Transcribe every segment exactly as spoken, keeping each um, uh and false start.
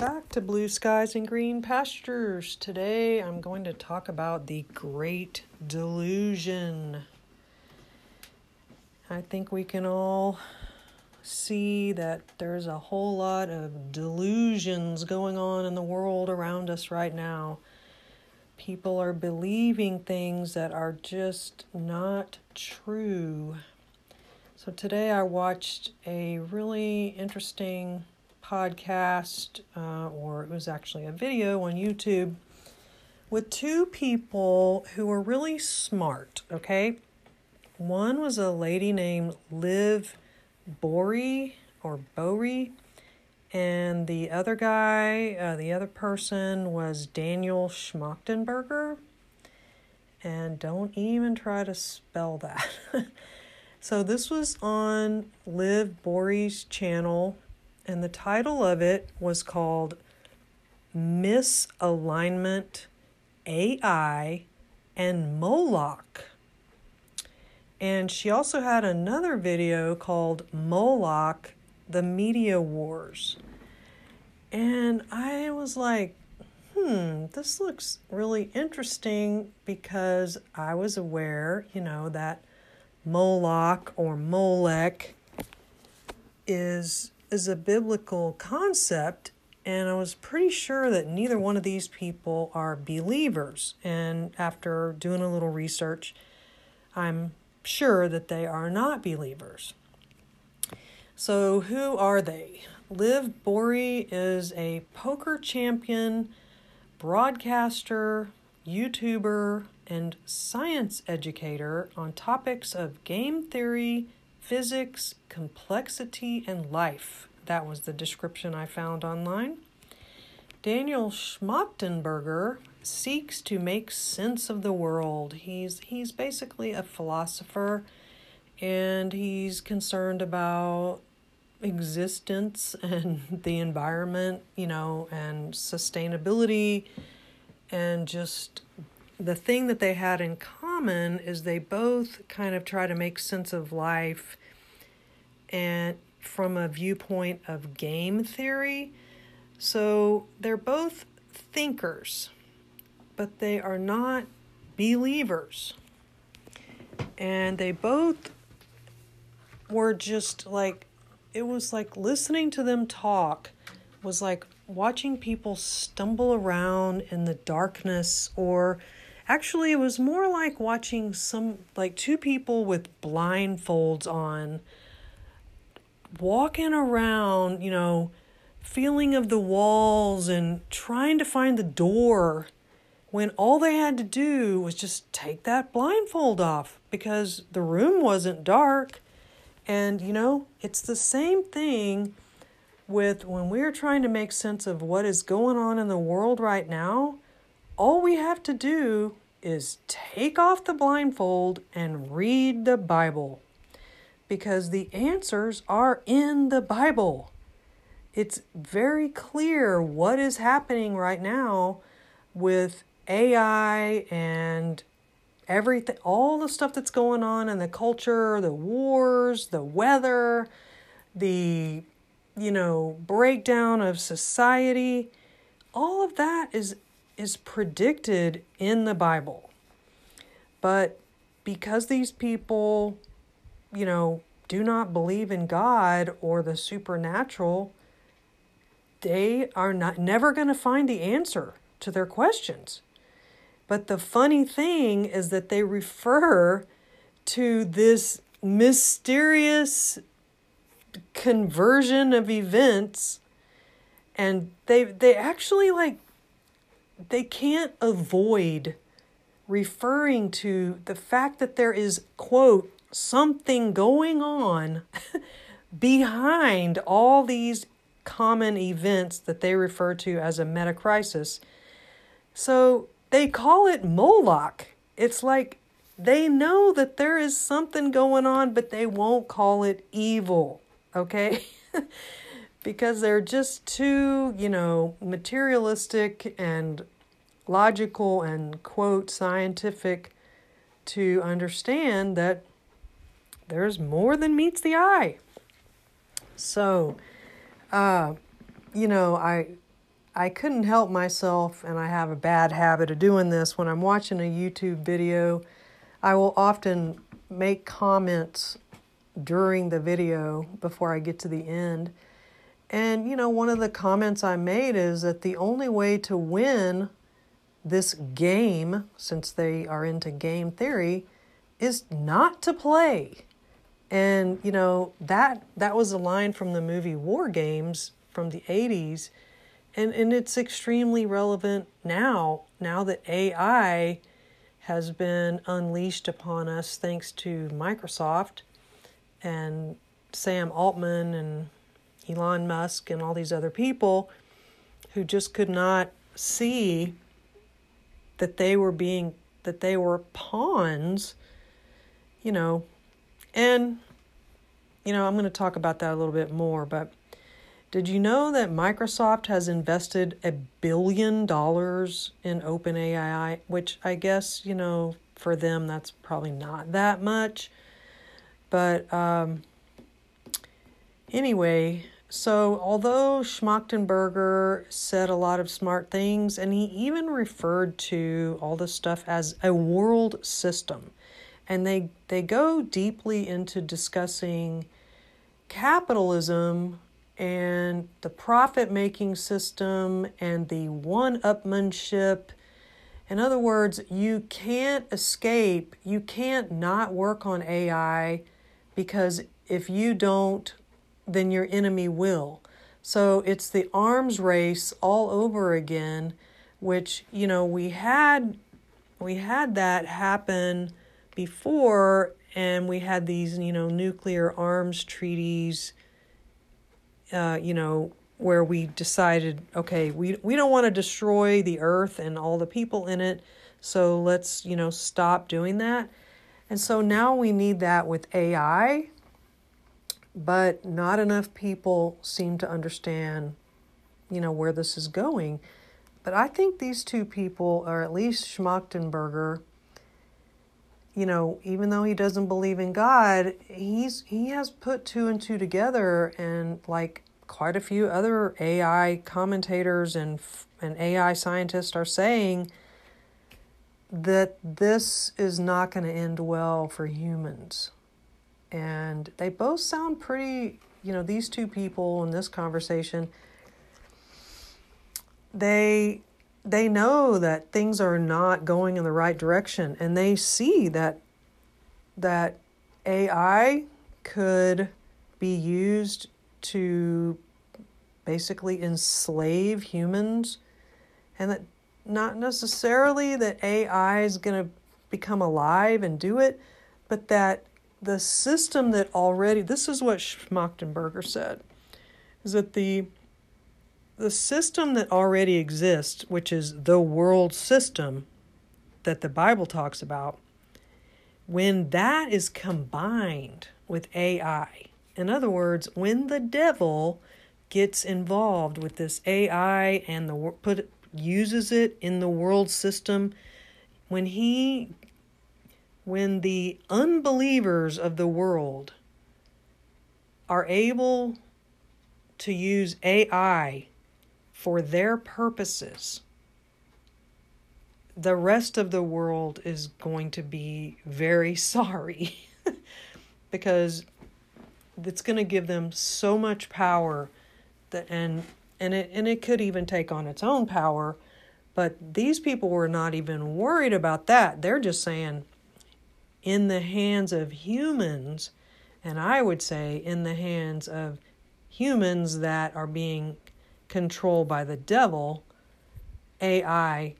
Welcome back to Blue Skies and Green Pastures. Today I'm going to talk about the Great Delusion. I think we can all see that there's a whole lot of delusions going on in the world around us right now. People are believing things that are just not true. So today I watched a really interesting podcast, uh, or it was actually a video on YouTube with two people who were really smart, okay? One was a lady named Liv Boeree, or Boeree, and the other guy, uh, the other person was Daniel Schmachtenberger, and don't even try to spell that. So this was on Liv Boree's channel, and the title of it was called Misalignment, A I, and Moloch. And she also had another video called Moloch, the Media Wars. And I was like, hmm, this looks really interesting, because I was aware, you know, that Moloch or Molech is... is a biblical concept, and I was pretty sure that neither one of these people are believers. And after doing a little research, I'm sure that they are not believers. So who are they? Liv Boeree is a poker champion, broadcaster, YouTuber, and science educator on topics of game theory, physics, complexity, and life. That was the description I found online. Daniel Schmachtenberger seeks to make sense of the world. He's he's basically a philosopher, and he's concerned about existence and the environment, you know, and sustainability. And just the thing that they had in common is they both kind of try to make sense of life, and from a viewpoint of game theory. So they're both thinkers, but they are not believers. And they both were just like, it was like listening to them talk was like watching people stumble around in the darkness, or actually it was more like watching some, like two people with blindfolds on, walking around, you know, feeling of the walls and trying to find the door, when all they had to do was just take that blindfold off, because the room wasn't dark. And, you know, it's the same thing with when we're trying to make sense of what is going on in the world right now. All we have to do is take off the blindfold and read the Bible, because the answers are in the Bible. It's very clear what is happening right now with A I and everything, all the stuff that's going on in the culture, the wars, the weather, the, you know, breakdown of society. All of that is is predicted in the Bible. But because these people, you know, do not believe in God or the supernatural, they are not never going to find the answer to their questions. But the funny thing is that they refer to this mysterious conversion of events, and they they actually, like, they can't avoid referring to the fact that there is, quote, something going on behind all these common events that they refer to as a metacrisis. So they call it Moloch. It's like they know that there is something going on, but they won't call it evil, okay? Because they're just too, you know, materialistic and logical and, quote, scientific to understand that there's more than meets the eye. So, uh, you know, I I couldn't help myself, and I have a bad habit of doing this. When I'm watching a YouTube video, I will often make comments during the video before I get to the end. And, you know, one of the comments I made is that the only way to win this game, since they are into game theory, is not to play. And, you know, that that was a line from the movie War Games from the eighties. And, and it's extremely relevant now, now that A I has been unleashed upon us thanks to Microsoft and Sam Altman and Elon Musk and all these other people who just could not see that they were being, that they were pawns, you know. And, you know, I'm going to talk about that a little bit more, but did you know that Microsoft has invested a billion dollars in OpenAI, which I guess, you know, for them, that's probably not that much. But um, anyway, so although Schmachtenberger said a lot of smart things, and he even referred to all this stuff as a world system, and they, they go deeply into discussing capitalism and the profit-making system and the one-upmanship. In other words, you can't escape, you can't not work on A I, because if you don't, then your enemy will. So it's the arms race all over again, which, you know, we had, we had that happen before, and we had these, you know, nuclear arms treaties, Uh, you know, where we decided, okay, we we don't want to destroy the earth and all the people in it, so let's, you know, stop doing that. And so now we need that with A I, but not enough people seem to understand, you know, where this is going. But I think these two people, or at least Schmachtenberger, you know, even though he doesn't believe in God, he's he has put two and two together, and like quite a few other A I commentators and and A I scientists are saying, that this is not going to end well for humans. And they both sound pretty, you know, these two people in this conversation, they They know that things are not going in the right direction, and they see that that A I could be used to basically enslave humans, and that not necessarily that A I is going to become alive and do it, but that the system that already, this is what Schmachtenberger said, is that the The system that already exists, which is the world system that the Bible talks about, when that is combined with A I, in other words, when the devil gets involved with this A I and the put uses it in the world system, when he, when the unbelievers of the world are able to use A I for their purposes, the rest of the world is going to be very sorry because it's going to give them so much power that, and and it and it could even take on its own power. But these people were not even worried about that. They're just saying, in the hands of humans, and I would say in the hands of humans that are being controlled by the devil, A I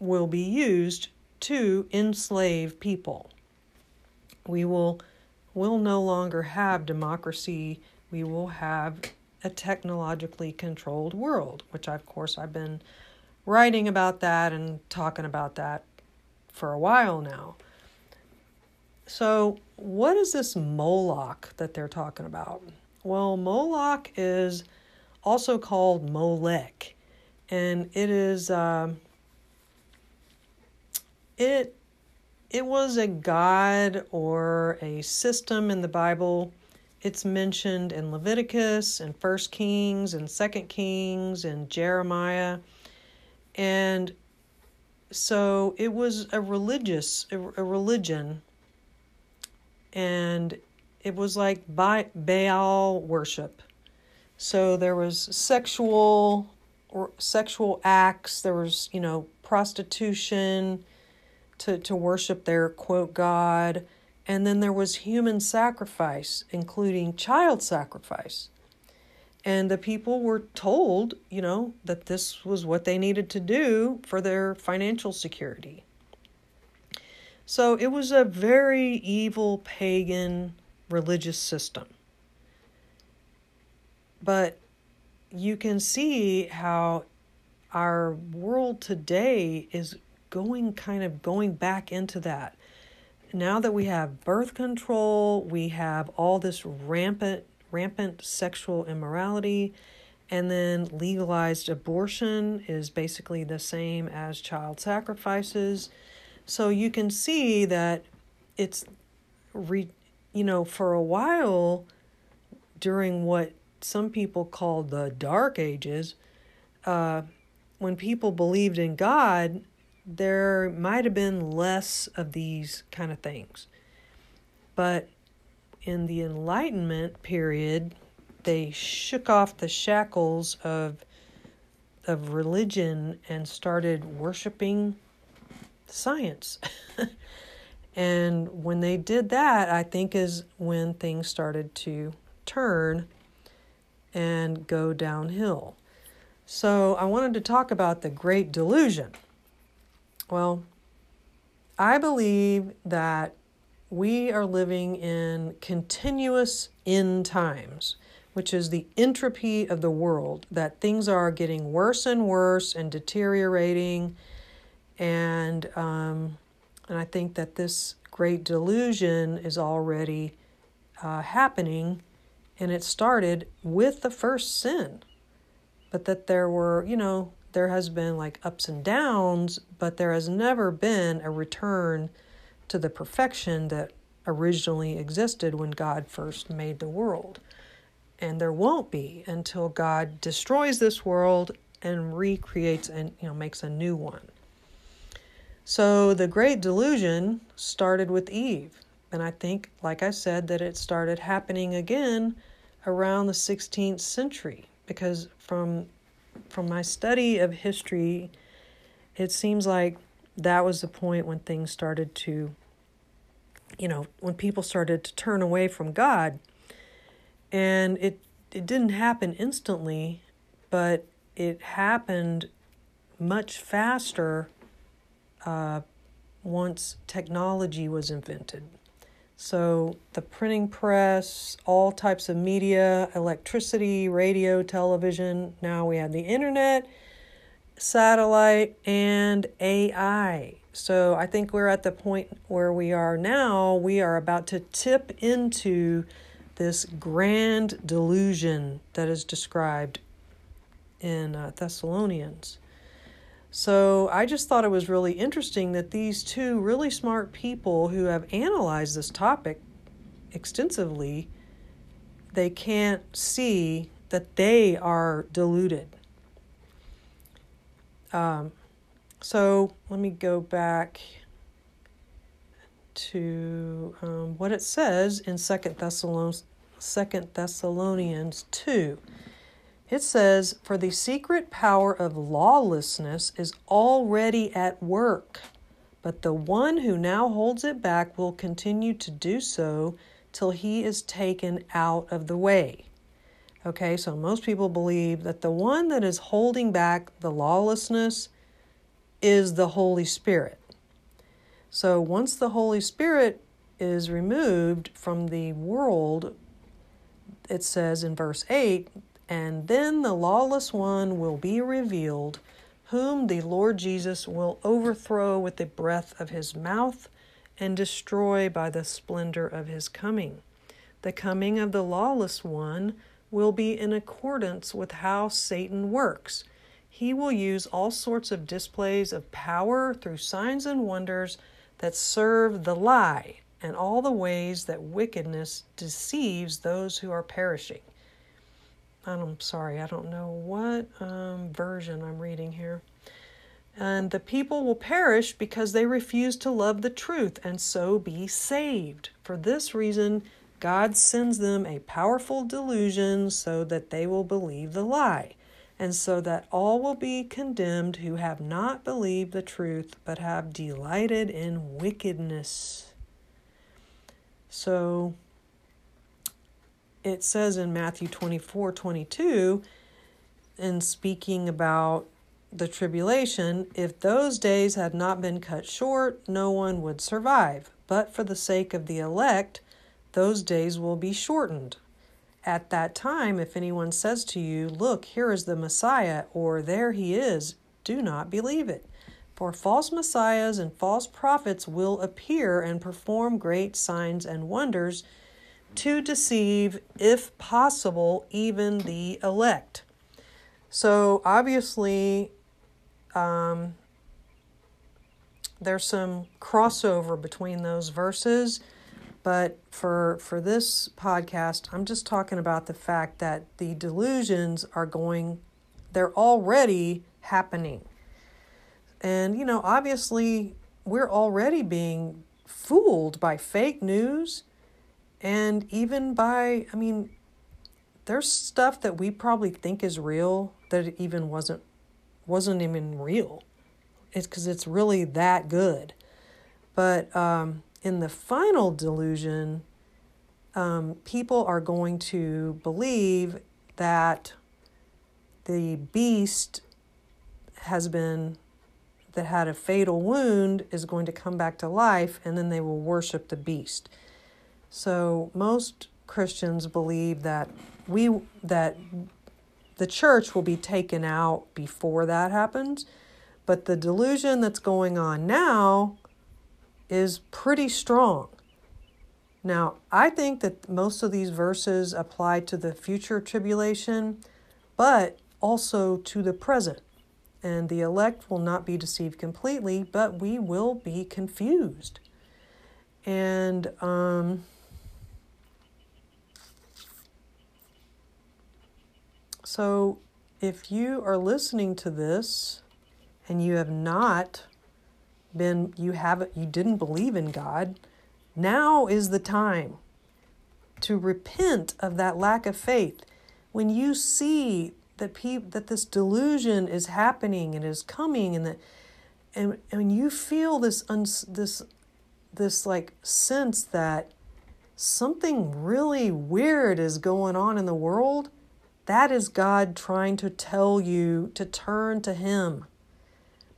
will be used to enslave people. We will will no longer have democracy. We will have a technologically controlled world, which of course I've been writing about that and talking about that for a while now. So what is this Moloch that they're talking about? Well, Moloch is also called Molech, and it is um, it it was a god or a system in the Bible. It's mentioned in Leviticus and First Kings and Second Kings and Jeremiah. And so it was a religious, a religion, and it was like Baal worship. So there was sexual or sexual acts. There was, you know, prostitution to, to worship their, quote, God. And then there was human sacrifice, including child sacrifice. And the people were told, you know, that this was what they needed to do for their financial security. So it was a very evil pagan religious system. But you can see how our world today is going kind of going back into that. Now that we have birth control, we have all this rampant rampant sexual immorality, and then legalized abortion is basically the same as child sacrifices. So you can see that it's, re, you know, for a while during what some people call the Dark Ages, uh, when people believed in God, there might have been less of these kind of things. But in the Enlightenment period, they shook off the shackles of of religion and started worshiping science. And when they did that, I think is when things started to turn and go downhill. So I wanted to talk about the Great Delusion. Well, I believe that we are living in continuous end times, which is the entropy of the world, that things are getting worse and worse and deteriorating. And um, and I think that this Great Delusion is already uh, happening, and it started with the first sin. But that there were, you know, there has been like ups and downs, but there has never been a return to the perfection that originally existed when God first made the world. And there won't be until God destroys this world and recreates and, you know, makes a new one. So the Great Delusion started with Eve. And I think, like I said, that it started happening again around the sixteenth century, because from from my study of history, it seems like that was the point when things started to, you know, when people started to turn away from God. And it, it didn't happen instantly, but it happened much faster uh, once technology was invented. So the printing press, all types of media, electricity, radio, television. Now we have the internet, satellite, and A I. So I think we're at the point where we are now. We are about to tip into this grand delusion that is described in uh, Thessalonians. So I just thought it was really interesting that these two really smart people who have analyzed this topic extensively, they can't see that they are deluded. Um, so let me go back to um, what it says in Second Thessalonians two. It says, "For the secret power of lawlessness is already at work, but the one who now holds it back will continue to do so till he is taken out of the way." Okay, so most people believe that the one that is holding back the lawlessness is the Holy Spirit. So once the Holy Spirit is removed from the world, it says in verse eight, "And then the lawless one will be revealed, whom the Lord Jesus will overthrow with the breath of his mouth and destroy by the splendor of his coming. The coming of the lawless one will be in accordance with how Satan works. He will use all sorts of displays of power through signs and wonders that serve the lie and all the ways that wickedness deceives those who are perishing. I'm sorry, I don't know what um, version I'm reading here. And the people will perish because they refuse to love the truth and so be saved. For this reason, God sends them a powerful delusion so that they will believe the lie, and so that all will be condemned who have not believed the truth but have delighted in wickedness. So it says in Matthew twenty-four twenty-two, in speaking about the tribulation, if those days had not been cut short, no one would survive. But for the sake of the elect, those days will be shortened. At that time, if anyone says to you, look, here is the Messiah, or there he is, do not believe it. For false messiahs and false prophets will appear and perform great signs and wonders to deceive, if possible, even the elect. So obviously, Um, there's some crossover between those verses, but for for this podcast, I'm just talking about the fact that the delusions are going, they're already happening. And, you know, obviously, we're already being fooled by fake news and even by, I mean, there's stuff that we probably think is real that it even wasn't wasn't even real. It's because it's really that good. But um, in the final delusion, um, people are going to believe that the beast has been, that had a fatal wound, is going to come back to life, and then they will worship the beast. So most Christians believe that we, that the church will be taken out before that happens. But the delusion that's going on now is pretty strong. Now, I think that most of these verses apply to the future tribulation, but also to the present. And the elect will not be deceived completely, but we will be confused. And um, so if you are listening to this, and you have not been, you haven't, you didn't believe in God, now is the time to repent of that lack of faith. When you see that people, that this delusion is happening and is coming, and that, and and you feel this un, this this like sense that something really weird is going on in the world, that is God trying to tell you to turn to Him.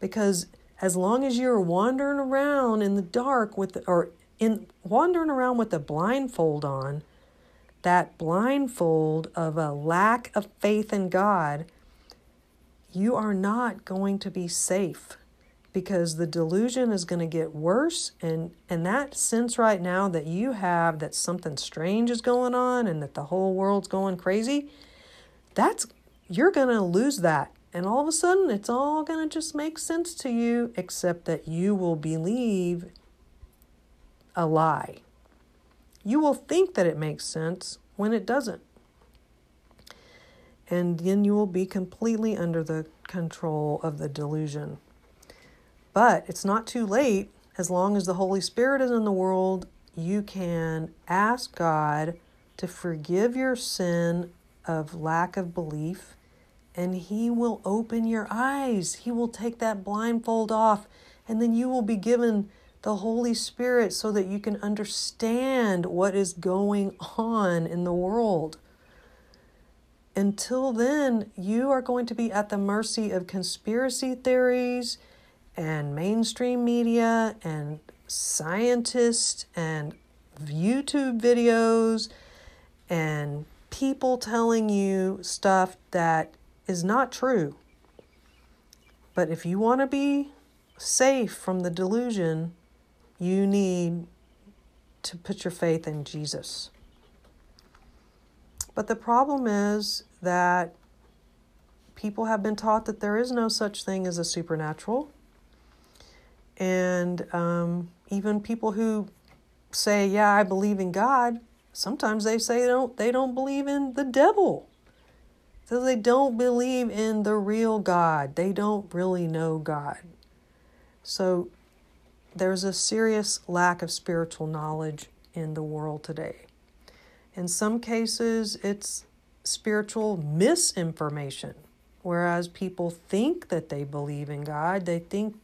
Because as long as you're wandering around in the dark with, the, or in wandering around with a blindfold on, that blindfold of a lack of faith in God, you are not going to be safe, because the delusion is going to get worse. And, and that sense right now that you have that something strange is going on and that the whole world's going crazy, that's, you're going to lose that. And all of a sudden, it's all going to just make sense to you, except that you will believe a lie. You will think that it makes sense when it doesn't. And then you will be completely under the control of the delusion. But it's not too late. As long as the Holy Spirit is in the world, you can ask God to forgive your sin of lack of belief, and He will open your eyes. He will take that blindfold off, and then you will be given the Holy Spirit so that you can understand what is going on in the world. Until then, you are going to be at the mercy of conspiracy theories and mainstream media and scientists and YouTube videos and people telling you stuff that is not true. But if you want to be safe from the delusion, you need to put your faith in Jesus. But the problem is that people have been taught that there is no such thing as a supernatural. And um, even people who say, yeah, I believe in God, sometimes they say they don't, they don't believe in the devil. So they don't believe in the real God. They don't really know God. So there's a serious lack of spiritual knowledge in the world today. In some cases, it's spiritual misinformation. Whereas people think that they believe in God, they think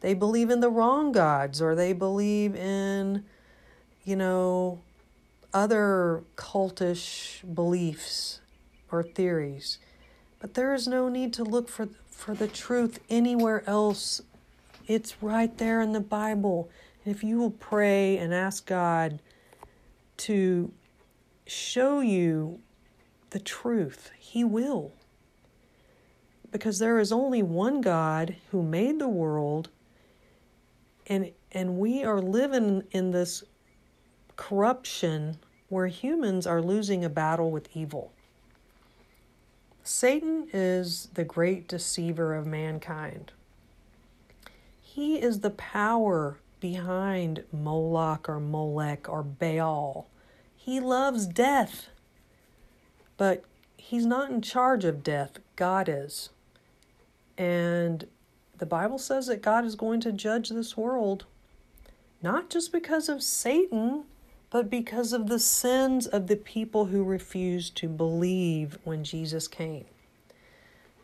they believe in the wrong gods, or they believe in, you know, other cultish beliefs or theories. But there is no need to look for, for the truth anywhere else. It's right there in the Bible. And if you will pray and ask God to show you the truth, He will. Because there is only one God who made the world, and and we are living in this corruption where humans are losing a battle with evil. Satan is the great deceiver of mankind. He is the power behind Moloch or Molech or Baal. He loves death, but he's not in charge of death. God is. And the Bible says that God is going to judge this world, not just because of Satan, but because of the sins of the people who refused to believe when Jesus came.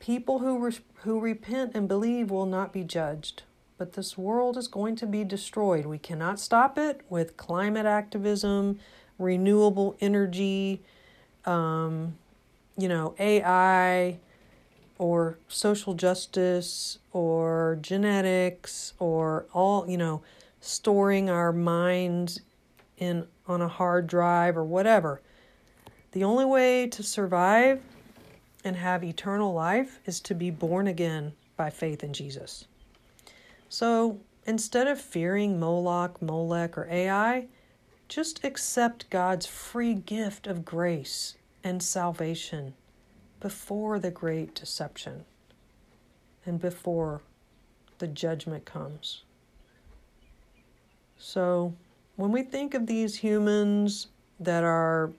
People who re- who repent and believe will not be judged, but this world is going to be destroyed. We cannot stop it with climate activism, renewable energy, um, you know, A I, or social justice, or genetics, or all, you know, storing our minds in on a hard drive or whatever. The only way to survive and have eternal life is to be born again by faith in Jesus. So instead of fearing Moloch, Molech, or A I, just accept God's free gift of grace and salvation before the great deception and before the judgment comes. So when we think of these humans that are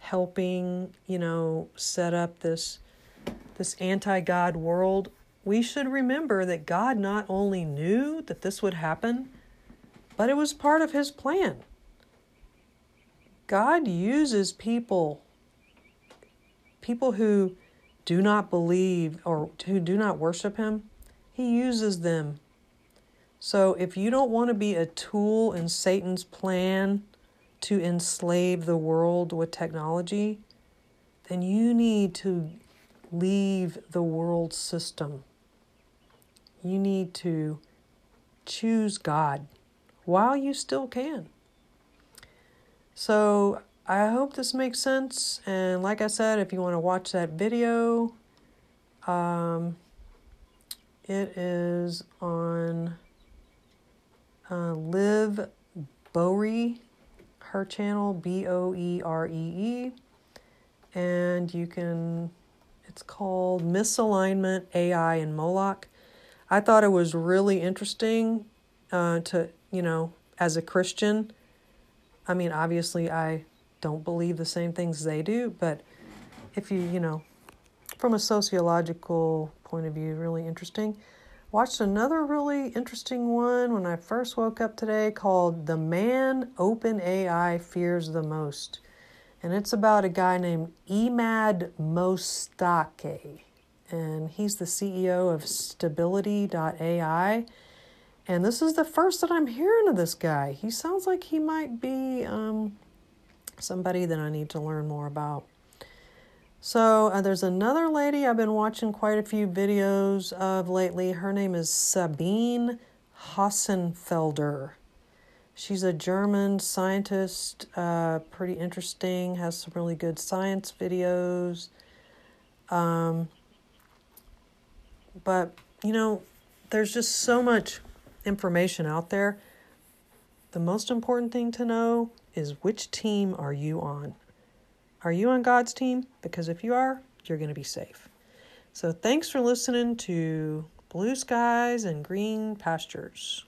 helping, you know, set up this, this anti-God world, we should remember that God not only knew that this would happen, but it was part of His plan. God uses people, people who do not believe or who do not worship Him. He uses them. So if you don't want to be a tool in Satan's plan to enslave the world with technology, then you need to leave the world system. You need to choose God while you still can. So I hope this makes sense. And like I said, if you want to watch that video, um, it is on Uh, Liv Boeree, her channel, B O E R E E, and you can, it's called Misalignment, A I, and Moloch. I thought it was really interesting uh, to, you know, as a Christian. I mean, obviously I don't believe the same things they do, but if you, you know, from a sociological point of view, really interesting. Watched another really interesting one when I first woke up today called The Man OpenAI Fears the Most. And it's about a guy named Emad Mostaque. And he's the C E O of stability dot A I. And this is the first that I'm hearing of this guy. He sounds like he might be um, somebody that I need to learn more about. So uh, there's another lady I've been watching quite a few videos of lately. Her name is Sabine Hassenfelder. She's a German scientist, uh, pretty interesting, has some really good science videos. Um, but, you know, there's just so much information out there. The most important thing to know is which team are you on? Are you on God's team? Because if you are, you're going to be safe. So thanks for listening to Blue Skies and Green Pastures.